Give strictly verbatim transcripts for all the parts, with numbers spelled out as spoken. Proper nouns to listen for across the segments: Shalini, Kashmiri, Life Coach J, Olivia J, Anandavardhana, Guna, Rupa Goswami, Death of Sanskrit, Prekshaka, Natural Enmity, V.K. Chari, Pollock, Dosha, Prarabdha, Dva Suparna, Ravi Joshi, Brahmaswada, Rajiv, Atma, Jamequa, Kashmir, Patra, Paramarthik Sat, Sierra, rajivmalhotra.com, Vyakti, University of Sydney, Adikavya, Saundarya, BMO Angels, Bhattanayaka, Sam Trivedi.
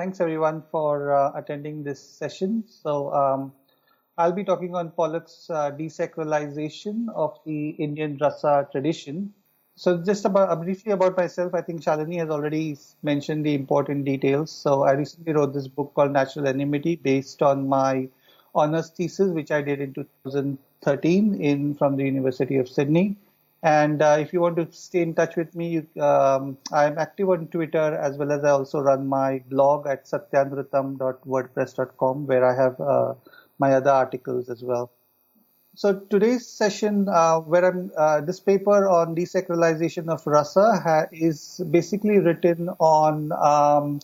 Thanks everyone for uh, attending this session. So um, I'll be talking on Pollock's uh, desacralization of the Indian Rasa tradition. So just about, uh, briefly about myself, I think Shalini has already mentioned the important details. So I recently wrote this book called Natural Enmity based on my honors thesis, which I did in two thousand thirteen in from the University of Sydney. And uh, if you want to stay in touch with me, you, um, I'm active on Twitter, as well as I also run my blog at satyandrutam dot wordpress dot com, where I have uh, my other articles as well. So today's session, uh, where I'm, uh, this paper on desacralization of Rasa ha- is basically written on um,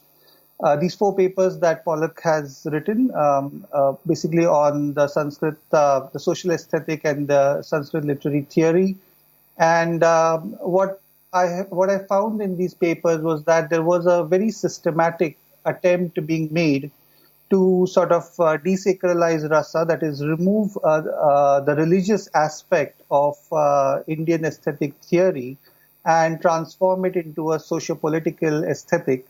uh, these four papers that Pollock has written, um, uh, basically on the Sanskrit, uh, the social aesthetic and the Sanskrit literary theory. And um, what I what I found in these papers was that there was a very systematic attempt being made to sort of uh, desacralize Rasa, that is, remove uh, uh, the religious aspect of uh, Indian aesthetic theory and transform it into a socio-political aesthetic.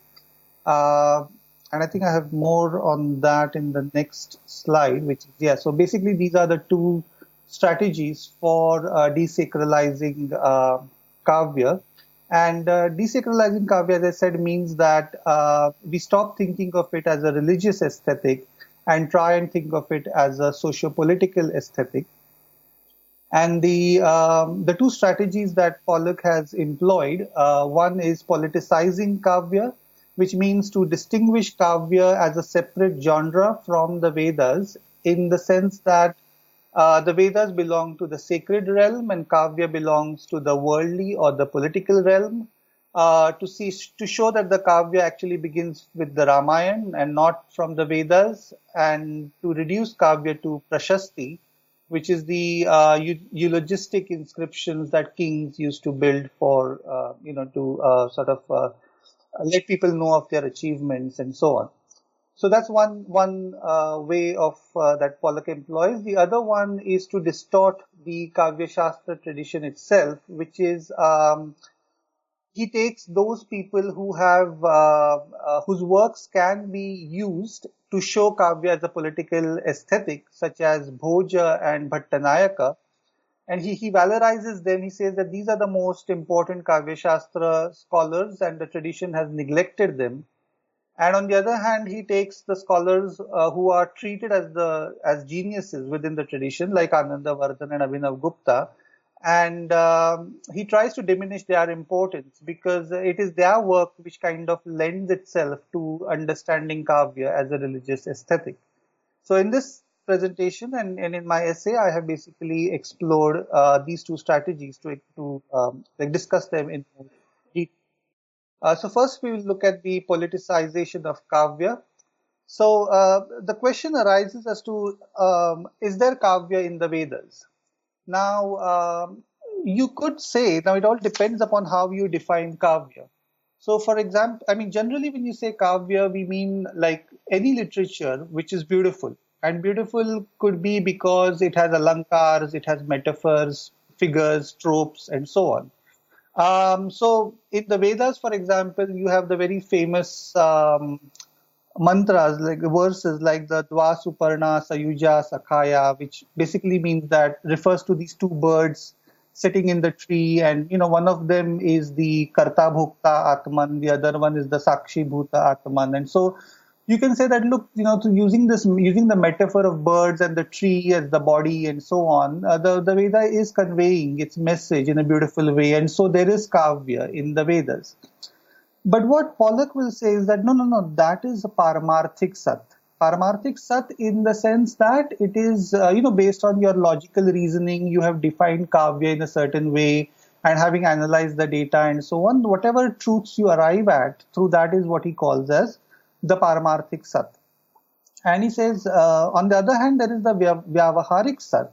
Uh, and I think I have more on that in the next slide, which is, yeah, so basically these are the two strategies for uh, desacralizing uh, Kavya. And uh, desacralizing Kavya, as I said, means that uh, we stop thinking of it as a religious aesthetic and try and think of it as a socio-political aesthetic. And the um, the two strategies that Pollock has employed, uh, one is politicizing Kavya, which means to distinguish Kavya as a separate genre from the Vedas, in the sense that Uh, the Vedas belong to the sacred realm and Kavya belongs to the worldly or the political realm, uh, to see, to show that the Kavya actually begins with the Ramayana and not from the Vedas, and to reduce Kavya to Prashasti, which is the uh, eulogistic inscriptions that kings used to build for, uh, you know, to uh, sort of uh, let people know of their achievements and so on. So that's one one uh, way of uh, that Pollock employs. The other one is to distort the Kavya Shastra tradition itself, which is um, he takes those people who have uh, uh, whose works can be used to show Kavya as a political aesthetic, such as Bhoja and Bhattanayaka, and he he valorizes them. He says that these are the most important Kavya Shastra scholars, and the tradition has neglected them. And on the other hand, he takes the scholars uh, who are treated as the as geniuses within the tradition, like Anandavardhana and Abhinav Gupta, and um, he tries to diminish their importance, because it is their work which kind of lends itself to understanding Kavya as a religious aesthetic. So in this presentation and, and in my essay, I have basically explored uh, these two strategies to, to um, like discuss them in more. Uh, so first we will look at the politicization of Kavya. So uh, the question arises as to, um, is there Kavya in the Vedas? Now, um, you could say, now it all depends upon how you define Kavya. So for example, I mean, generally when you say Kavya, we mean like any literature which is beautiful. And beautiful could be because it has alankaras, it has metaphors, figures, tropes, and so on. Um, so in the Vedas, for example, you have the very famous um, mantras, like verses like the Dva Suparna Sayuja Sakhaya, which basically means that refers to these two birds sitting in the tree. And, you know, one of them is the Karta Bhokta Atman, the other one is the Sakshi Bhuta Atman. And so you can say that, look, you know, using this, using the metaphor of birds and the tree as the body and so on, uh, the, the Veda is conveying its message in a beautiful way. And so there is Kavya in the Vedas. But what Pollock will say is that, no, no, no, that is a Paramarthik Sat. Paramarthik Sat in the sense that it is, uh, you know, based on your logical reasoning, you have defined Kavya in a certain way. And having analyzed the data and so on, whatever truths you arrive at through that is what he calls as the Paramarthik Sat. And he says, uh, on the other hand, there is the Vyavaharik Sat,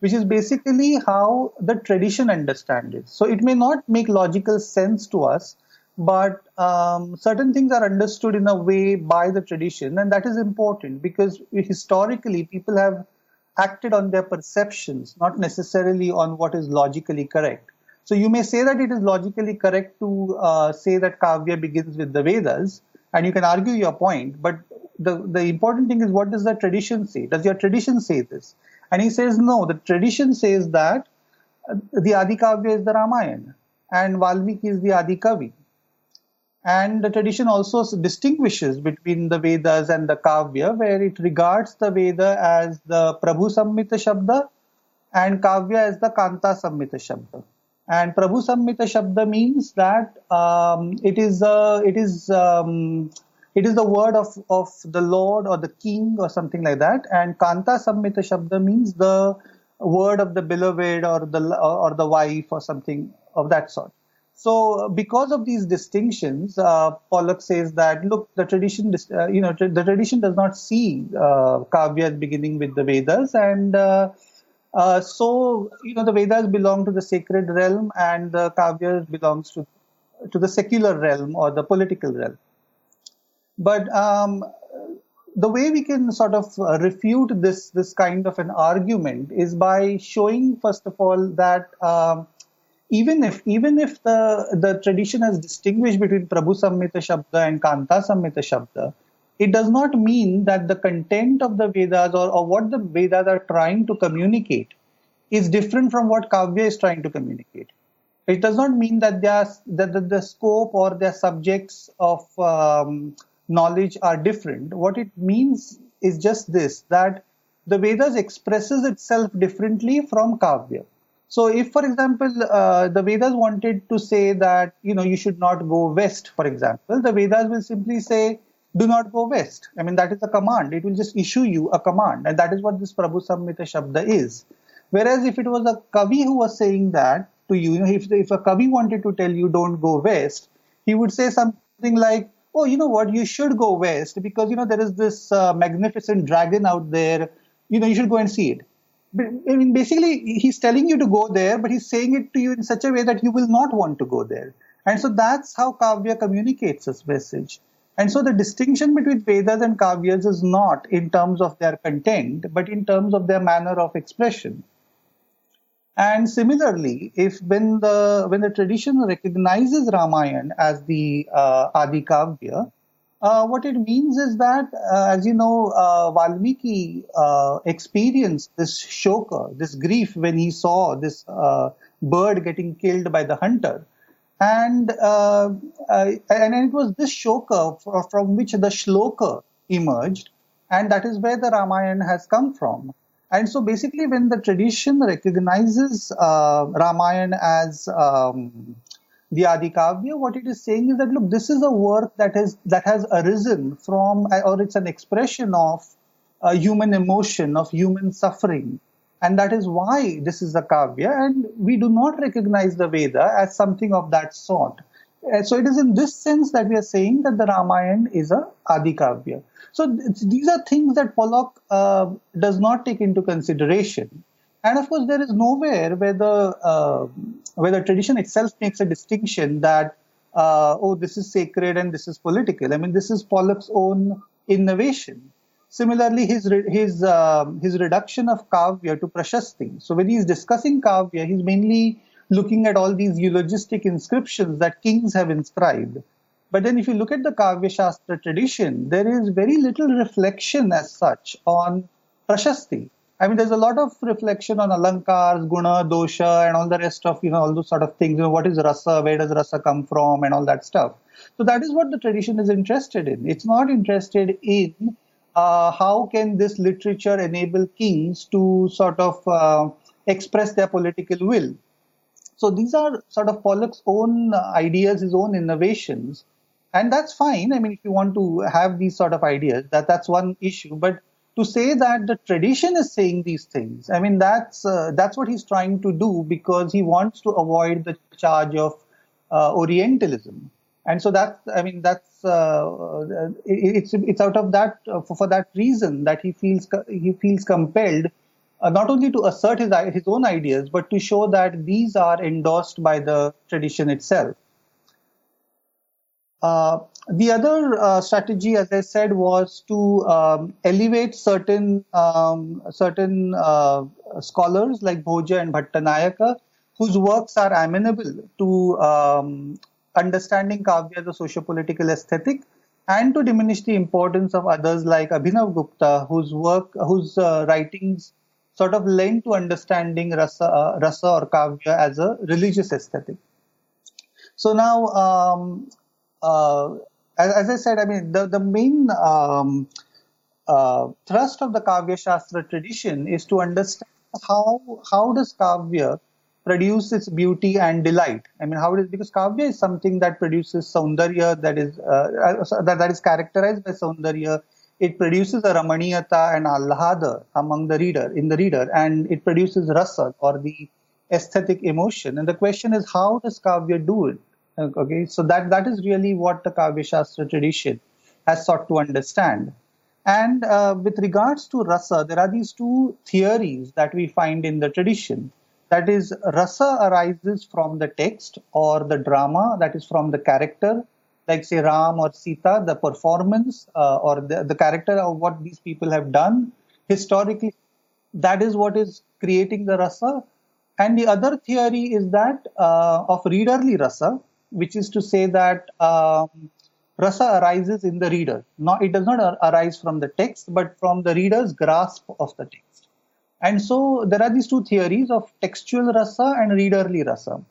which is basically how the tradition understands it. So it may not make logical sense to us, but um, certain things are understood in a way by the tradition, and that is important because historically people have acted on their perceptions, not necessarily on what is logically correct. So you may say that it is logically correct to uh, say that Kavya begins with the Vedas, and you can argue your point, but the, the important thing is, what does the tradition say? Does your tradition say this? And he says, no, the tradition says that the Adikavya is the Ramayana and Valmiki is the Adikavi. And the tradition also distinguishes between the Vedas and the Kavya, where it regards the Veda as the Prabhu Sammita Shabda and Kavya as the Kanta Sammita Shabda. And Prabhu Sammita Shabda means that um, it is uh, it is um, it is the word of, of the Lord or the King or something like that. And Kanta Sammita Shabda means the word of the beloved or the or the wife or something of that sort. So, because of these distinctions, uh, Pollock says that, look, the tradition, uh, you know, tra- the tradition does not see uh, Kavya beginning with the Vedas, and uh, uh, so, you know, the Vedas belong to the sacred realm, and the Kavya belongs to to the secular realm or the political realm. But um, the way we can sort of refute this this kind of an argument is by showing, first of all, that. Um, Even if even if the, the tradition has distinguished between Prabhu Sammita Shabda and Kanta Sammita Shabda, it does not mean that the content of the Vedas or, or what the Vedas are trying to communicate is different from what Kavya is trying to communicate. It does not mean that, they are, that the, the scope or their subjects of um, knowledge are different. What it means is just this, that the Vedas expresses itself differently from Kavya. So if, for example, uh, the Vedas wanted to say that, you know, you should not go west, for example, the Vedas will simply say, do not go west. I mean, that is a command. It will just issue you a command. And that is what this Prabhu Sammita Shabda is. Whereas if it was a Kavi who was saying that to you, you know, if, if a Kavi wanted to tell you don't go west, he would say something like, oh, you know what, you should go west because, you know, there is this uh, magnificent dragon out there. You know, you should go and see it. I mean, basically, he's telling you to go there, but he's saying it to you in such a way that you will not want to go there. And so that's how Kavya communicates this message. And so the distinction between Vedas and Kavyas is not in terms of their content, but in terms of their manner of expression. And similarly, if when the when the tradition recognizes Ramayana as the uh, Adikavya, Uh, what it means is that, uh, as you know, uh, Valmiki uh, experienced this shoka, this grief when he saw this uh, bird getting killed by the hunter. And uh, uh, and it was this shoka for, from which the shloka emerged, and that is where the Ramayana has come from. And so basically when the tradition recognizes uh, Ramayana as... Um, the Adikavya, what it is saying is that, look, this is a work that is that has arisen from, or it's an expression of uh, human emotion, of human suffering. And that is why this is a Kavya. And we do not recognize the Veda as something of that sort. Uh, so it is in this sense that we are saying that the Ramayana is a Adikavya. So th- these are things that Pollock uh, does not take into consideration. And of course, there is nowhere where the uh, where the tradition itself makes a distinction that, uh, oh, this is sacred and this is political. I mean, this is Pollock's own innovation. Similarly, his his uh, his reduction of Kavya to Prashasti. So when he is discussing Kavya, he's mainly looking at all these eulogistic inscriptions that kings have inscribed. But then if you look at the Kavya Shastra tradition, there is very little reflection as such on Prashasti. I mean, there's a lot of reflection on Alankars, Guna, Dosha, and all the rest of, you know, all those sort of things. You know, what is Rasa? Where does Rasa come from? And all that stuff. So that is what the tradition is interested in. It's not interested in uh, how can this literature enable kings to sort of uh, express their political will. So these are sort of Pollock's own ideas, his own innovations. And that's fine. I mean, if you want to have these sort of ideas, that that's one issue. But to say that the tradition is saying these things, I mean, that's uh, that's what he's trying to do because he wants to avoid the charge of uh, Orientalism, and so that's I mean that's uh, it's it's out of that uh, for, for that reason that he feels he feels compelled uh, not only to assert his his own ideas but to show that these are endorsed by the tradition itself. Uh, the other uh, strategy, as I said, was to um, elevate certain um, certain uh, scholars like Bhoja and Bhattanayaka, whose works are amenable to um, understanding Kavya as a socio-political aesthetic, and to diminish the importance of others like Abhinav Gupta, whose work, whose uh, writings sort of lend to understanding rasa, uh, rasa or kavya as a religious aesthetic. So now, um, uh, as, as I said, I mean, the, the main um, uh, thrust of the Kavya Shastra tradition is to understand how how does Kavya produce its beauty and delight. I mean, how it is, because Kavya is something that produces Saundarya, that is uh, that, that is characterized by Saundarya. It produces a Ramaniyata and Allada among the reader, in the reader, and it produces Rasa or the aesthetic emotion. And the question is, how does Kavya do it? Okay, so that, that is really what the Kavya Shastra tradition has sought to understand. And uh, with regards to Rasa, there are these two theories that we find in the tradition. That is, Rasa arises from the text or the drama, that is from the character, like say Ram or Sita, the performance uh, or the, the character of what these people have done. Historically, that is what is creating the Rasa. And the other theory is that uh, of readerly Rasa, which is to say that um, Rasa arises in the reader. Not, it does not ar- arise from the text, but from the reader's grasp of the text. And so there are these two theories of textual rasa and readerly rasa.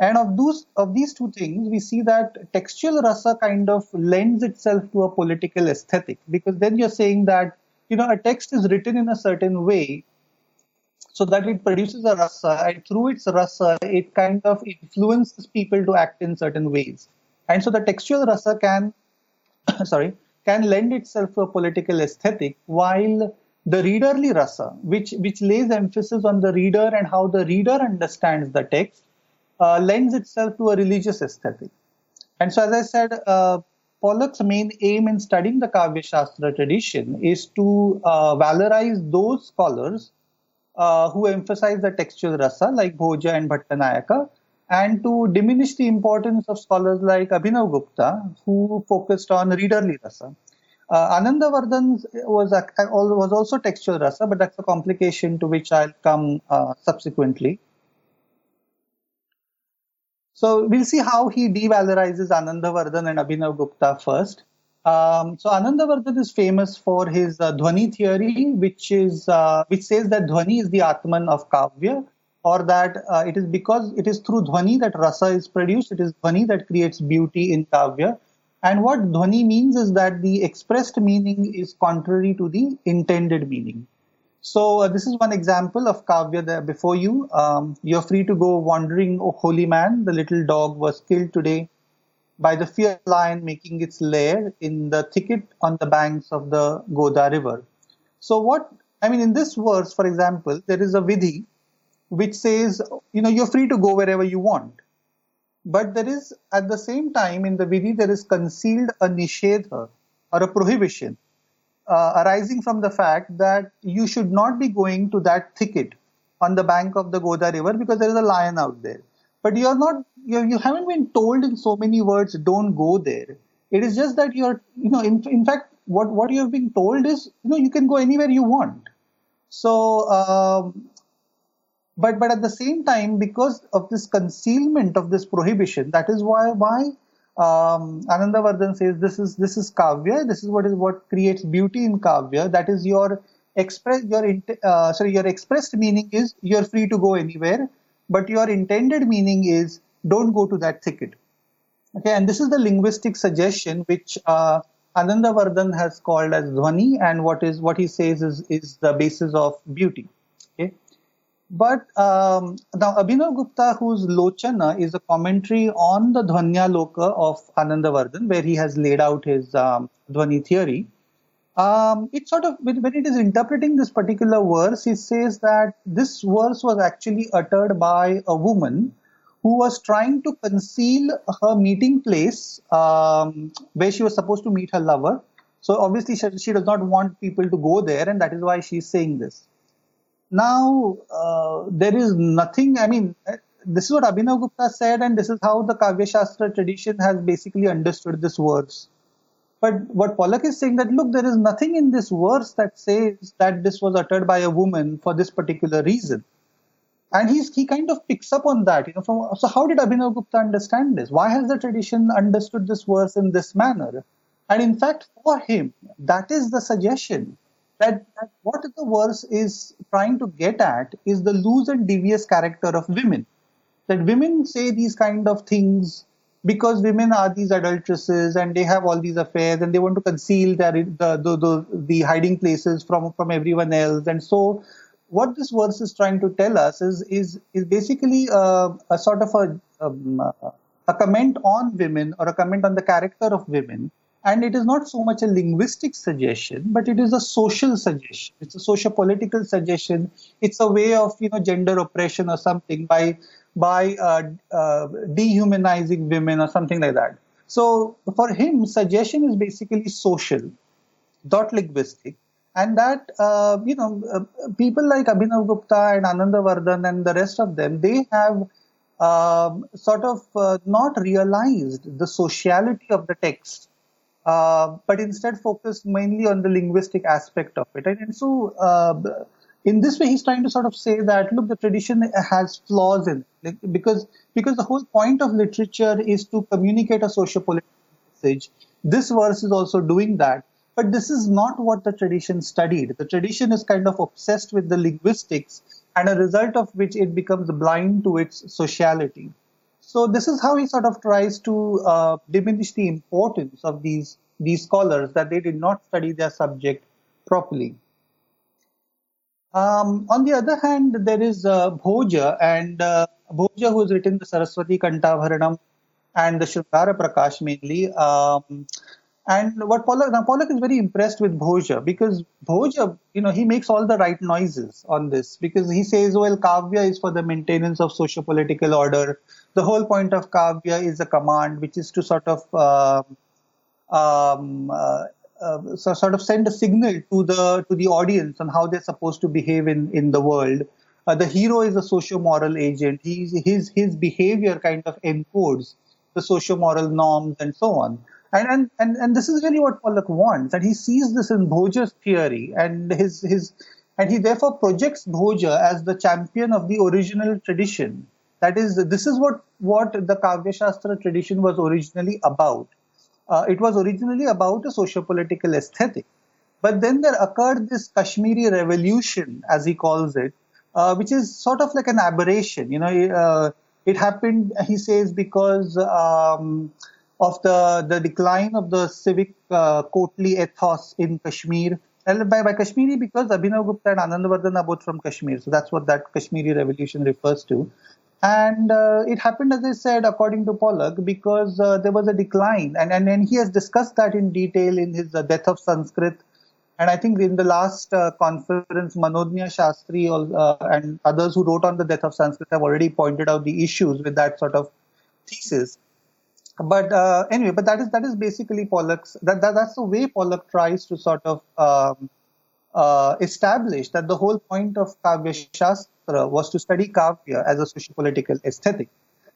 And of those, of these two things, we see that textual rasa kind of lends itself to a political aesthetic, because then you're saying that, you know, a text is written in a certain way so that it produces a rasa, and through its rasa, it kind of influences people to act in certain ways. And so the textual rasa can, sorry, can lend itself to a political aesthetic, while the readerly rasa, which, which lays emphasis on the reader and how the reader understands the text, uh, lends itself to a religious aesthetic. And so, as I said, uh, Pollock's main aim in studying the Kavya Shastra tradition is to uh, valorize those scholars uh, who emphasize the textual rasa, like Bhoja and Bhattanayaka, and to diminish the importance of scholars like Abhinav Gupta, who focused on readerly rasa. Uh, Anandavardhana was a, was also textual rasa, but that's a complication to which I'll come uh, subsequently. So we'll see how he devalorizes Anandavardhana and Abhinav Gupta first. Um, so Anandavardhana is famous for his uh, Dhvani theory, which is uh, which says that Dhvani is the Atman of Kavya, or that uh, it is because it is through Dhvani that rasa is produced. It is Dhvani that creates beauty in Kavya. And what Dhvani means is that the expressed meaning is contrary to the intended meaning. So uh, this is one example of Kavya there before you. Um, you're free to go wandering, O holy man. The little dog was killed today by the fierce lion making its lair in the thicket on the banks of the Goda River. So what, I mean, in this verse, for example, there is a vidhi which says, you know, you're free to go wherever you want. But there is, at the same time, in the vidhi, there is concealed a nishedha or a prohibition uh, arising from the fact that you should not be going to that thicket on the bank of the Goda River because there is a lion out there. But you are not, you you haven't been told in so many words, don't go there. It is just that you are, you know, in, in fact, what, what you have been told is, you know, you can go anywhere you want. So, um, But but at the same time, because of this concealment of this prohibition, that is why why um, Anandavardhana says this is this is Kavya. This is what is what creates beauty in Kavya. That is your express your uh, sorry your expressed meaning is you are free to go anywhere, but your intended meaning is don't go to that thicket. Okay, and this is the linguistic suggestion which uh, Anandavardhana has called as Dhvani, and what is what he says is is the basis of beauty. But um, now Abhinav Gupta, whose Lochana is a commentary on the Dhvanyaloka of Anandavardhana, where he has laid out his um, Dhvani theory, um, it sort of, when it is interpreting this particular verse, he says that this verse was actually uttered by a woman who was trying to conceal her meeting place um, where she was supposed to meet her lover. So obviously she, she does not want people to go there, and that is why she is saying this. Now, uh, there is nothing, I mean, this is what Abhinav Gupta said, and this is how the Kavya Shastra tradition has basically understood this verse. But what Pollock is saying that, look, there is nothing in this verse that says that this was uttered by a woman for this particular reason. And he's, he kind of picks up on that. You know, from, so how did Abhinav Gupta understand this? Why has the tradition understood this verse in this manner? And in fact, for him, that is the suggestion that, that what the verse is trying to get at is the loose and devious character of women. That women say these kind of things because women are these adulteresses and they have all these affairs and they want to conceal their, the, the, the, the hiding places from, from everyone else. And so what this verse is trying to tell us is is, is basically a, a sort of a, um, a comment on women or a comment on the character of women. And it is not so much a linguistic suggestion, but it is a social suggestion. It's a socio-political suggestion. It's a way of, you know, gender oppression or something by by uh, uh, dehumanizing women or something like that. So for him, suggestion is basically social, not linguistic. And that, uh, you know, uh, people like Abhinav Gupta and Anandavardhana and the rest of them, they have um, sort of uh, not realized the sociality of the text. Uh, but instead focused mainly on the linguistic aspect of it. And, and so uh, in this way, he's trying to sort of say that, look, the tradition has flaws in it. Like, because, because the whole point of literature is to communicate a socio-political message. This verse is also doing that. But this is not what the tradition studied. The tradition is kind of obsessed with the linguistics, and a result of which it becomes blind to its sociality. So this is how he sort of tries to uh, diminish the importance of these these scholars, that they did not study their subject properly. Um, on the other hand, there is uh, Bhoja, and uh, Bhoja, who has written the Saraswati Kantavaranam and the Shringara Prakash mainly. Um, and what Pollock, now Pollock is very impressed with Bhoja, because Bhoja, you know, he makes all the right noises on this, because he says, well, Kavya is for the maintenance of socio-political order. The whole point of Kavya is a command, which is to sort of uh, um, uh, uh, so sort of send a signal to the to the audience on how they're supposed to behave in, in the world. Uh, the hero is a socio-moral agent. He's, his his behavior kind of encodes the socio-moral norms and so on. And and, and and this is really what Pollock wants, and he sees this in Bhoja's theory, and his his and he therefore projects Bhoja as the champion of the original tradition. That is, this is what, what the Kavya Shastra tradition was originally about. Uh, it was originally about a socio-political aesthetic. But then there occurred this Kashmiri revolution, as he calls it, uh, which is sort of like an aberration. You know, uh, it happened, he says, because um, of the, the decline of the civic uh, courtly ethos in Kashmir. And by, by Kashmiri, because Abhinav Gupta and Anandavardhana are both from Kashmir. So that's what that Kashmiri revolution refers to. And uh, it happened, as I said, according to Pollock, because uh, there was a decline. And, and and he has discussed that in detail in his uh, Death of Sanskrit. And I think in the last uh, conference, Manodnya Shastri uh, and others who wrote on the Death of Sanskrit have already pointed out the issues with that sort of thesis. But uh, anyway, but that is that is basically Pollock's, that, that that's the way Pollock tries to sort of um, uh, establish that the whole point of Kavya Shastra was to study Kavya as a socio-political aesthetic.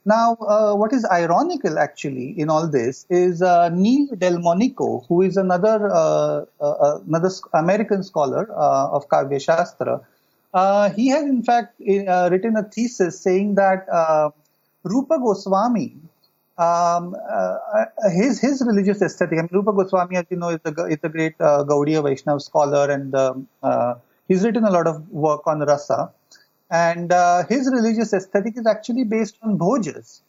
Now, uh, what is ironical actually in all this is uh, Neil Delmonico, who is another uh, uh, another American scholar uh, of Kavya Shastra. Uh, he has in fact uh, written a thesis saying that uh, Rupa Goswami, um, uh, his his religious aesthetic. I mean, Rupa Goswami, as you know, is the is the great uh, Gaudiya Vaishnav scholar, and um, uh, he's written a lot of work on Rasa. And uh, his religious aesthetic is actually based on Bhoja's,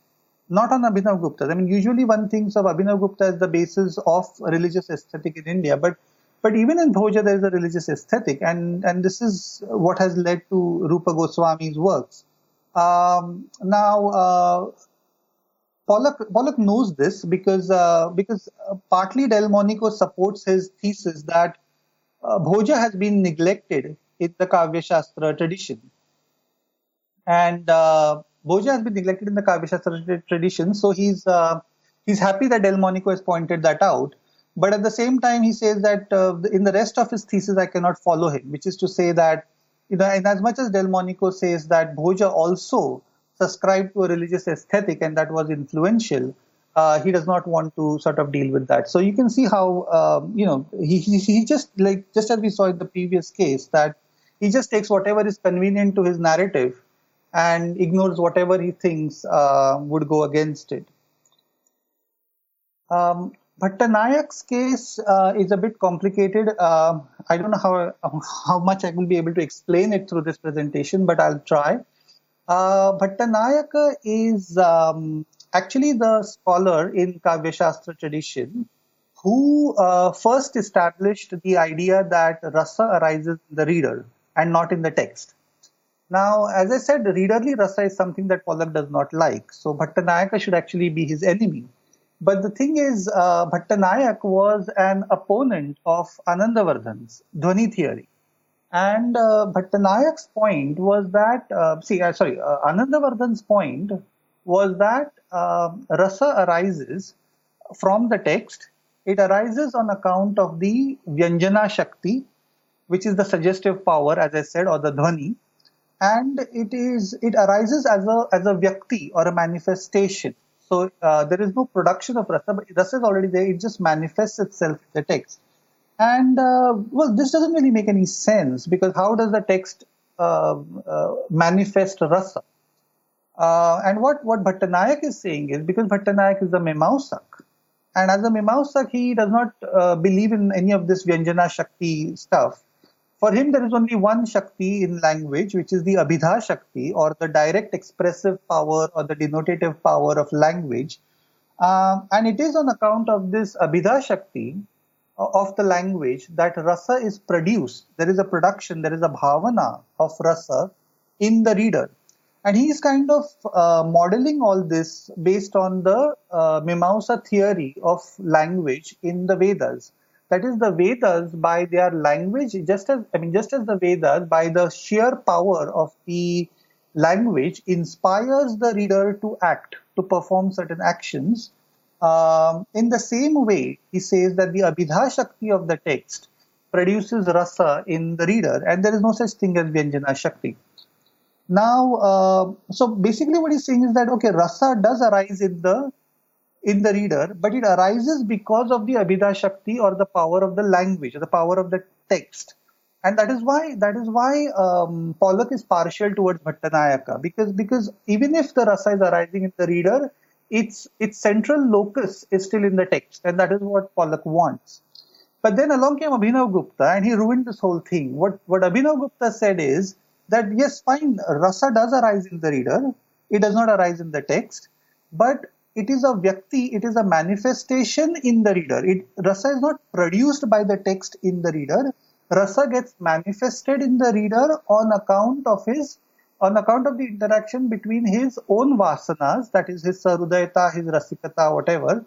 not on Abhinav Gupta's. I mean, usually one thinks of Abhinav Gupta as the basis of religious aesthetic in India, but but even in Bhoja there is a religious aesthetic, and, and this is what has led to Rupa Goswami's works. Um, now, uh, Pollock, Pollock knows this because uh, because partly Delmonico supports his thesis that uh, Bhoja has been neglected in the Kavya Shastra tradition. And uh, Bhoja has been neglected in the Kavya Shastra tradition, so he's uh, he's happy that Delmonico has pointed that out. But at the same time, he says that uh, in the rest of his thesis, I cannot follow him, which is to say that, you know, and as much as Delmonico says that Bhoja also subscribed to a religious aesthetic and that was influential, uh, he does not want to sort of deal with that. So you can see how um, you know he, he he just like just as we saw in the previous case, that he just takes whatever is convenient to his narrative and ignores whatever he thinks uh, would go against it. Um, Bhattanayaka's case uh, is a bit complicated. Uh, I don't know how how much I will be able to explain it through this presentation, but I'll try. Uh, Bhattanayaka is um, actually the scholar in Kavya Shastra tradition who uh, first established the idea that rasa arises in the reader and not in the text. Now, as I said, readerly rasa is something that Pollock does not like, so Bhattanayaka should actually be his enemy. But the thing is, uh, Bhattanayak was an opponent of Anandavardhana's Dhvani theory. And uh, Bhattanayak's point was that, uh, see, uh, sorry, uh, Anandavardhana's point was that uh, rasa arises from the text. It arises on account of the Vyanjana Shakti, which is the suggestive power, as I said, or the Dhvani. And it is it arises as a as a Vyakti or a manifestation. So uh, there is no production of rasa, but rasa is already there, it just manifests itself in the text. And, uh, well, this doesn't really make any sense, because how does the text uh, uh, manifest rasa? Uh, and what, what Bhattanayak is saying is, because Bhattanayak is a Mimamsak, and as a Mimamsak, he does not uh, believe in any of this Vyanjana Shakti stuff. For him, there is only one Shakti in language, which is the Abhidha Shakti, or the direct expressive power or the denotative power of language. Um, and it is on account of this Abhidha Shakti uh, of the language that rasa is produced. There is a production, there is a bhavana of rasa in the reader. And he is kind of uh, modeling all this based on the uh, Mimamsa theory of language in the Vedas. That is, the Vedas, by their language, just as I mean, just as the Vedas, by the sheer power of the language, inspires the reader to act, to perform certain actions. Um, in the same way, he says that the Abhidha Shakti of the text produces rasa in the reader, and there is no such thing as Vyanjana Shakti. Now, uh, so basically, what he's saying is that okay, rasa does arise in the in the reader, but it arises because of the Abhidha Shakti or the power of the language, or the power of the text. And that is why that is why um, Pollock is partial towards Bhattanayaka, because because even if the rasa is arising in the reader, its its central locus is still in the text, and that is what Pollock wants. But then along came Abhinav Gupta, and he ruined this whole thing. What, what Abhinav Gupta said is that yes, fine, rasa does arise in the reader, it does not arise in the text, but it is a Vyakti, it is a manifestation in the reader. It, rasa is not produced by the text in the reader. Rasa gets manifested in the reader on account of his, on account of the interaction between his own vasanas, that is his sarudayata, his rasikata, whatever,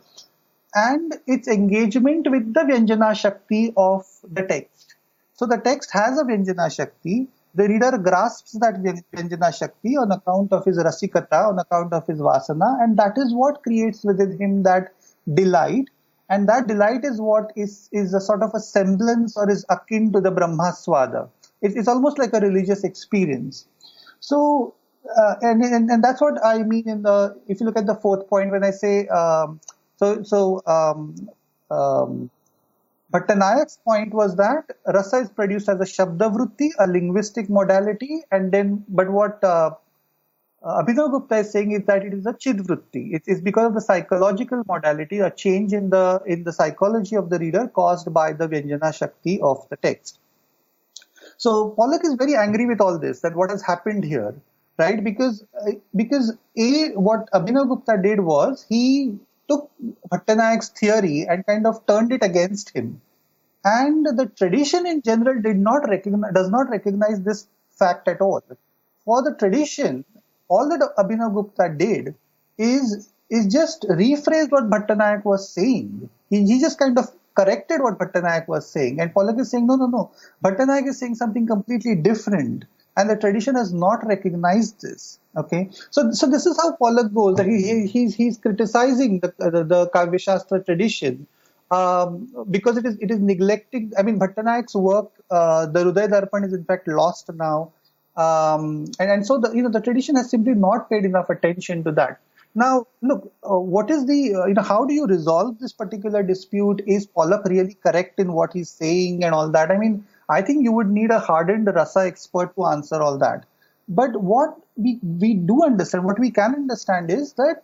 and its engagement with the Vyanjana Shakti of the text. So the text has a Vyanjana Shakti. The reader grasps that Vyanjana Shakti on account of his rasikata, on account of his vasana, and that is what creates within him that delight. And that delight is what is, is a sort of a semblance or is akin to the Brahmaswada. It, it's almost like a religious experience. So, uh, and, and and that's what I mean in the, if you look at the fourth point, when I say, um, so, so, um, um, But Bhattanayak's point was that rasa is produced as a shabda vritti, a linguistic modality, and then, but what uh, Abhinav Gupta is saying is that it is a chid vritti. It is because of the psychological modality, a change in the in the psychology of the reader caused by the Vyanjana Shakti of the text. So Pollock is very angry with all this, that what has happened here, right? Because because a what Abhinav Gupta did was he took Bhattanayak's theory and kind of turned it against him. And the tradition in general did not recognize, does not recognize this fact at all. For the tradition, all that Abhinav Gupta did is, is just rephrased what Bhattanayak was saying. He, he just kind of corrected what Bhattanayak was saying. And Pollock is saying, no, no, no. Bhattanayak is saying something completely different. And the tradition has not recognized this. Okay, so so this is how Pollock goes. That he he's he's criticizing the the, the Kavya Shastra tradition um, because it is it is neglecting. I mean, Bhattanayak's work, uh, the Rudaya Darpan, is in fact lost now, um, and and so the you know the tradition has simply not paid enough attention to that. Now look, uh, what is the uh, you know how do you resolve this particular dispute? Is Pollock really correct in what he's saying and all that? I mean, I think you would need a hardened rasa expert to answer all that. But what we, we do understand, what we can understand is that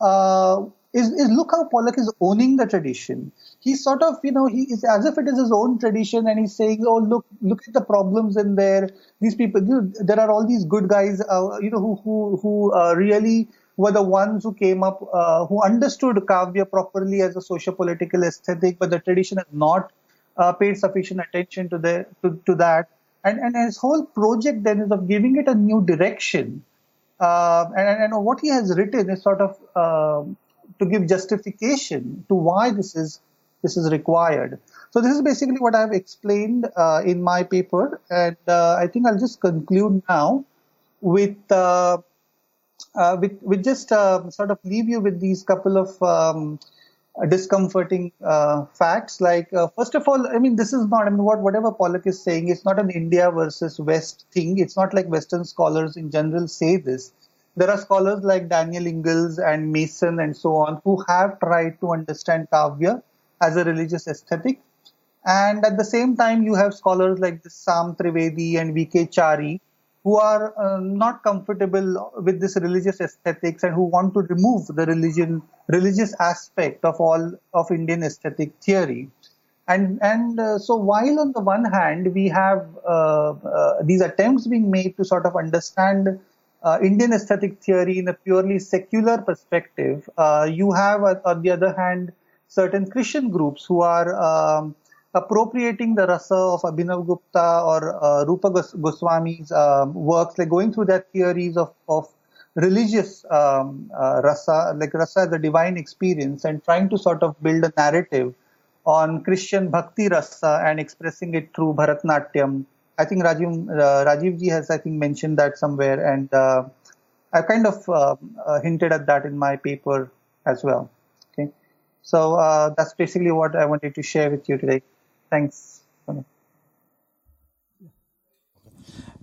uh, is, is look how Pollock is owning the tradition. He's sort of, you know, he is as if it is his own tradition, and he's saying, oh, look, look at the problems in there. These people, there are all these good guys, uh, you know, who who who uh, really were the ones who came up, uh, who understood Kavya properly as a socio-political aesthetic, but the tradition has not uh, paid sufficient attention to the to, to that. And and his whole project then is of giving it a new direction. Uh, and, and what he has written is sort of uh, to give justification to why this is this is required. So this is basically what I have explained uh, in my paper, and uh, I think I'll just conclude now with uh, uh, with, with just uh, sort of leave you with these couple of um, discomforting uh, facts. Like uh, first of all, I mean, this is not I mean what whatever Pollock is saying, it's not an India versus West thing. It's not like Western scholars in general say this. There are scholars like Daniel Ingalls and Mason and so on who have tried to understand Kavya as a religious aesthetic, and at the same time you have scholars like the Sam Trivedi and V K Chari who are uh, not comfortable with this religious aesthetics and who want to remove the religion religious aspect of all of Indian aesthetic theory. And and uh, so while on the one hand we have uh, uh, these attempts being made to sort of understand uh, Indian aesthetic theory in a purely secular perspective, uh, you have uh, on the other hand certain Christian groups who are um, appropriating the Rasa of Abhinav Gupta or uh, Rupa Goswami's um, works, like going through their theories of, of religious um, uh, Rasa, like Rasa as a divine experience, and trying to sort of build a narrative on Christian Bhakti Rasa and expressing it through Bharatanatyam. I think Rajiv, uh, Rajiv ji has, I think, mentioned that somewhere, and uh, I kind of uh, uh, hinted at that in my paper as well. So uh, that's basically what I wanted to share with you today. Thanks.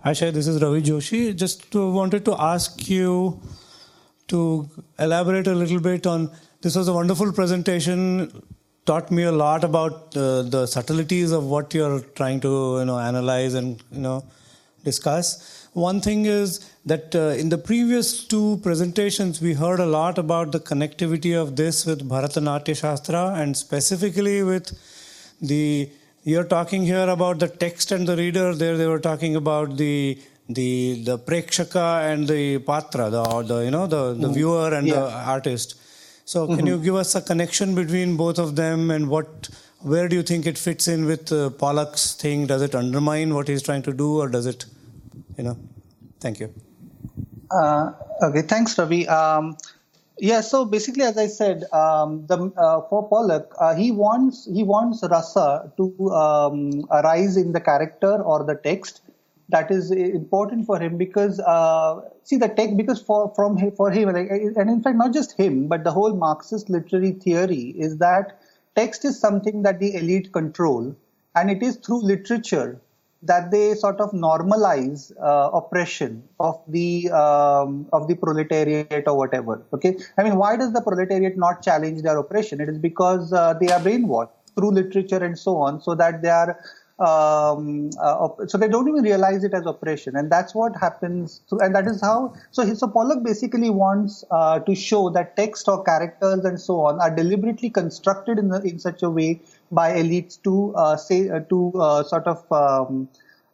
Hi, Shay. This is Ravi Joshi. Just to, wanted to ask you to elaborate a little bit on, this was a wonderful presentation, taught me a lot about uh, the subtleties of what you're trying to, you know, analyze and, you know, discuss. One thing is that uh, in the previous two presentations, we heard a lot about the connectivity of this with Bharatanatyam Shastra, and specifically with the, you're talking here about the text and the reader. There they were talking about the the the prekshaka and the patra, the, the you know the, the mm-hmm. viewer and yeah. the artist. So mm-hmm. can you give us a connection between both of them, and what where do you think it fits in with uh, Pollock's thing? Does it undermine what he's trying to do, or does it, you know? Thank you. Uh, okay, thanks, Ravi. Um, yeah, so basically, as I said, um, the, uh, for Pollock, uh, he wants he wants rasa to um, arise in the character or the text. That is important for him because uh, see the text because for from him, for him like, and in fact not just him but the whole Marxist literary theory is that text is something that the elite control, and it is through literature that they sort of normalize uh, oppression of the um, of the proletariat or whatever. Okay, I mean, why does the proletariat not challenge their oppression? It is because uh, they are brainwashed through literature and so on, so that they are um, uh, op- so they don't even realize it as oppression, and that's what happens. Through, and that is how. So, so Pollock basically wants uh, to show that text or characters and so on are deliberately constructed in the, in such a way by elites to uh, say uh, to uh, sort of um,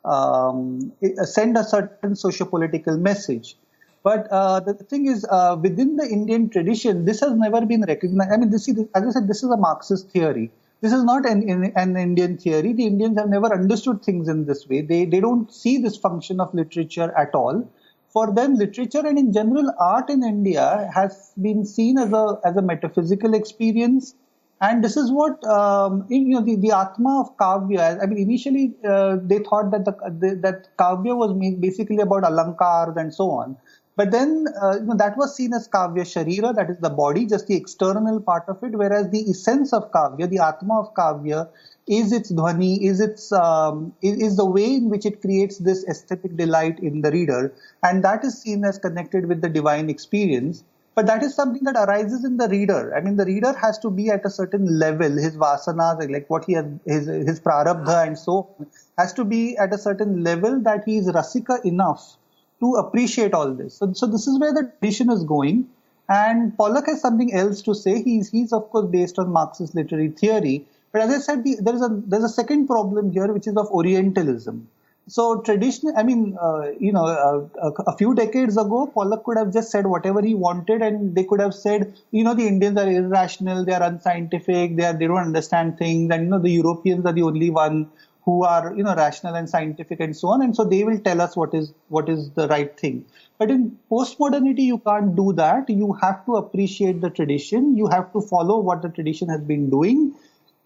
um, send a certain socio-political message. But uh, the thing is, uh, within the Indian tradition, this has never been recognized. I mean, this, as I said, this is a Marxist theory. This is not an, an, an Indian theory. The Indians have never understood things in this way. They they don't see this function of literature at all. For them, literature and in general art in India has been seen as a as a metaphysical experience. And this is what, um, you know, the, the Atma of Kavya, I mean, initially uh, they thought that the, the, that Kavya was basically about Alankara and so on. But then, uh, you know, that was seen as Kavya Sharira, that is the body, just the external part of it, whereas the essence of Kavya, the Atma of Kavya, is its Dhvani, is its um, is, is the way in which it creates this aesthetic delight in the reader. And that is seen as connected with the divine experience. But that is something that arises in the reader. I mean, the reader has to be at a certain level. His vasanas, like what he has, his, his prarabdha and so on, has to be at a certain level that he is rasika enough to appreciate all this. So, so this is where the tradition is going. And Pollock has something else to say. He's, he's of course, based on Marxist literary theory. But as I said, the, there is a there's a second problem here, which is of Orientalism. So traditional, I mean, uh, you know, uh, a, a few decades ago, Pollock could have just said whatever he wanted, and they could have said, you know, the Indians are irrational, they are unscientific, they are they don't understand things, and you know, the Europeans are the only one who are, you know, rational and scientific and so on, and so they will tell us what is what is the right thing. But in postmodernity, you can't do that. You have to appreciate the tradition. You have to follow what the tradition has been doing.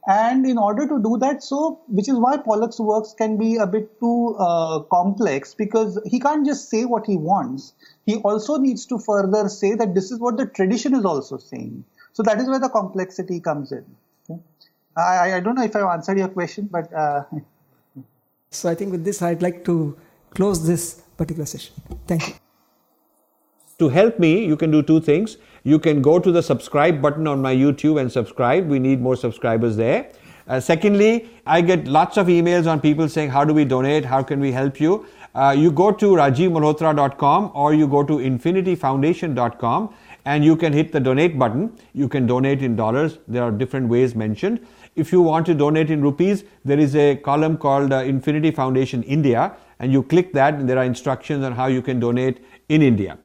And in order to do that, so which is why Pollock's works can be a bit too uh, complex, because he can't just say what he wants. He also needs to further say that this is what the tradition is also saying. So that is where the complexity comes in. Okay? I, I don't know if I've answered your question, but... Uh... So I think with this, I'd like to close this particular session. Thank you. To help me, you can do two things. You can go to the subscribe button on my YouTube and subscribe. We need more subscribers there. Uh, secondly, I get lots of emails on people saying, how do we donate? How can we help you? Uh, you go to rajiv malhotra dot com or you go to infinity foundation dot com and you can hit the donate button. You can donate in dollars. There are different ways mentioned. If you want to donate in rupees, there is a column called uh, Infinity Foundation India, and you click that and there are instructions on how you can donate in India.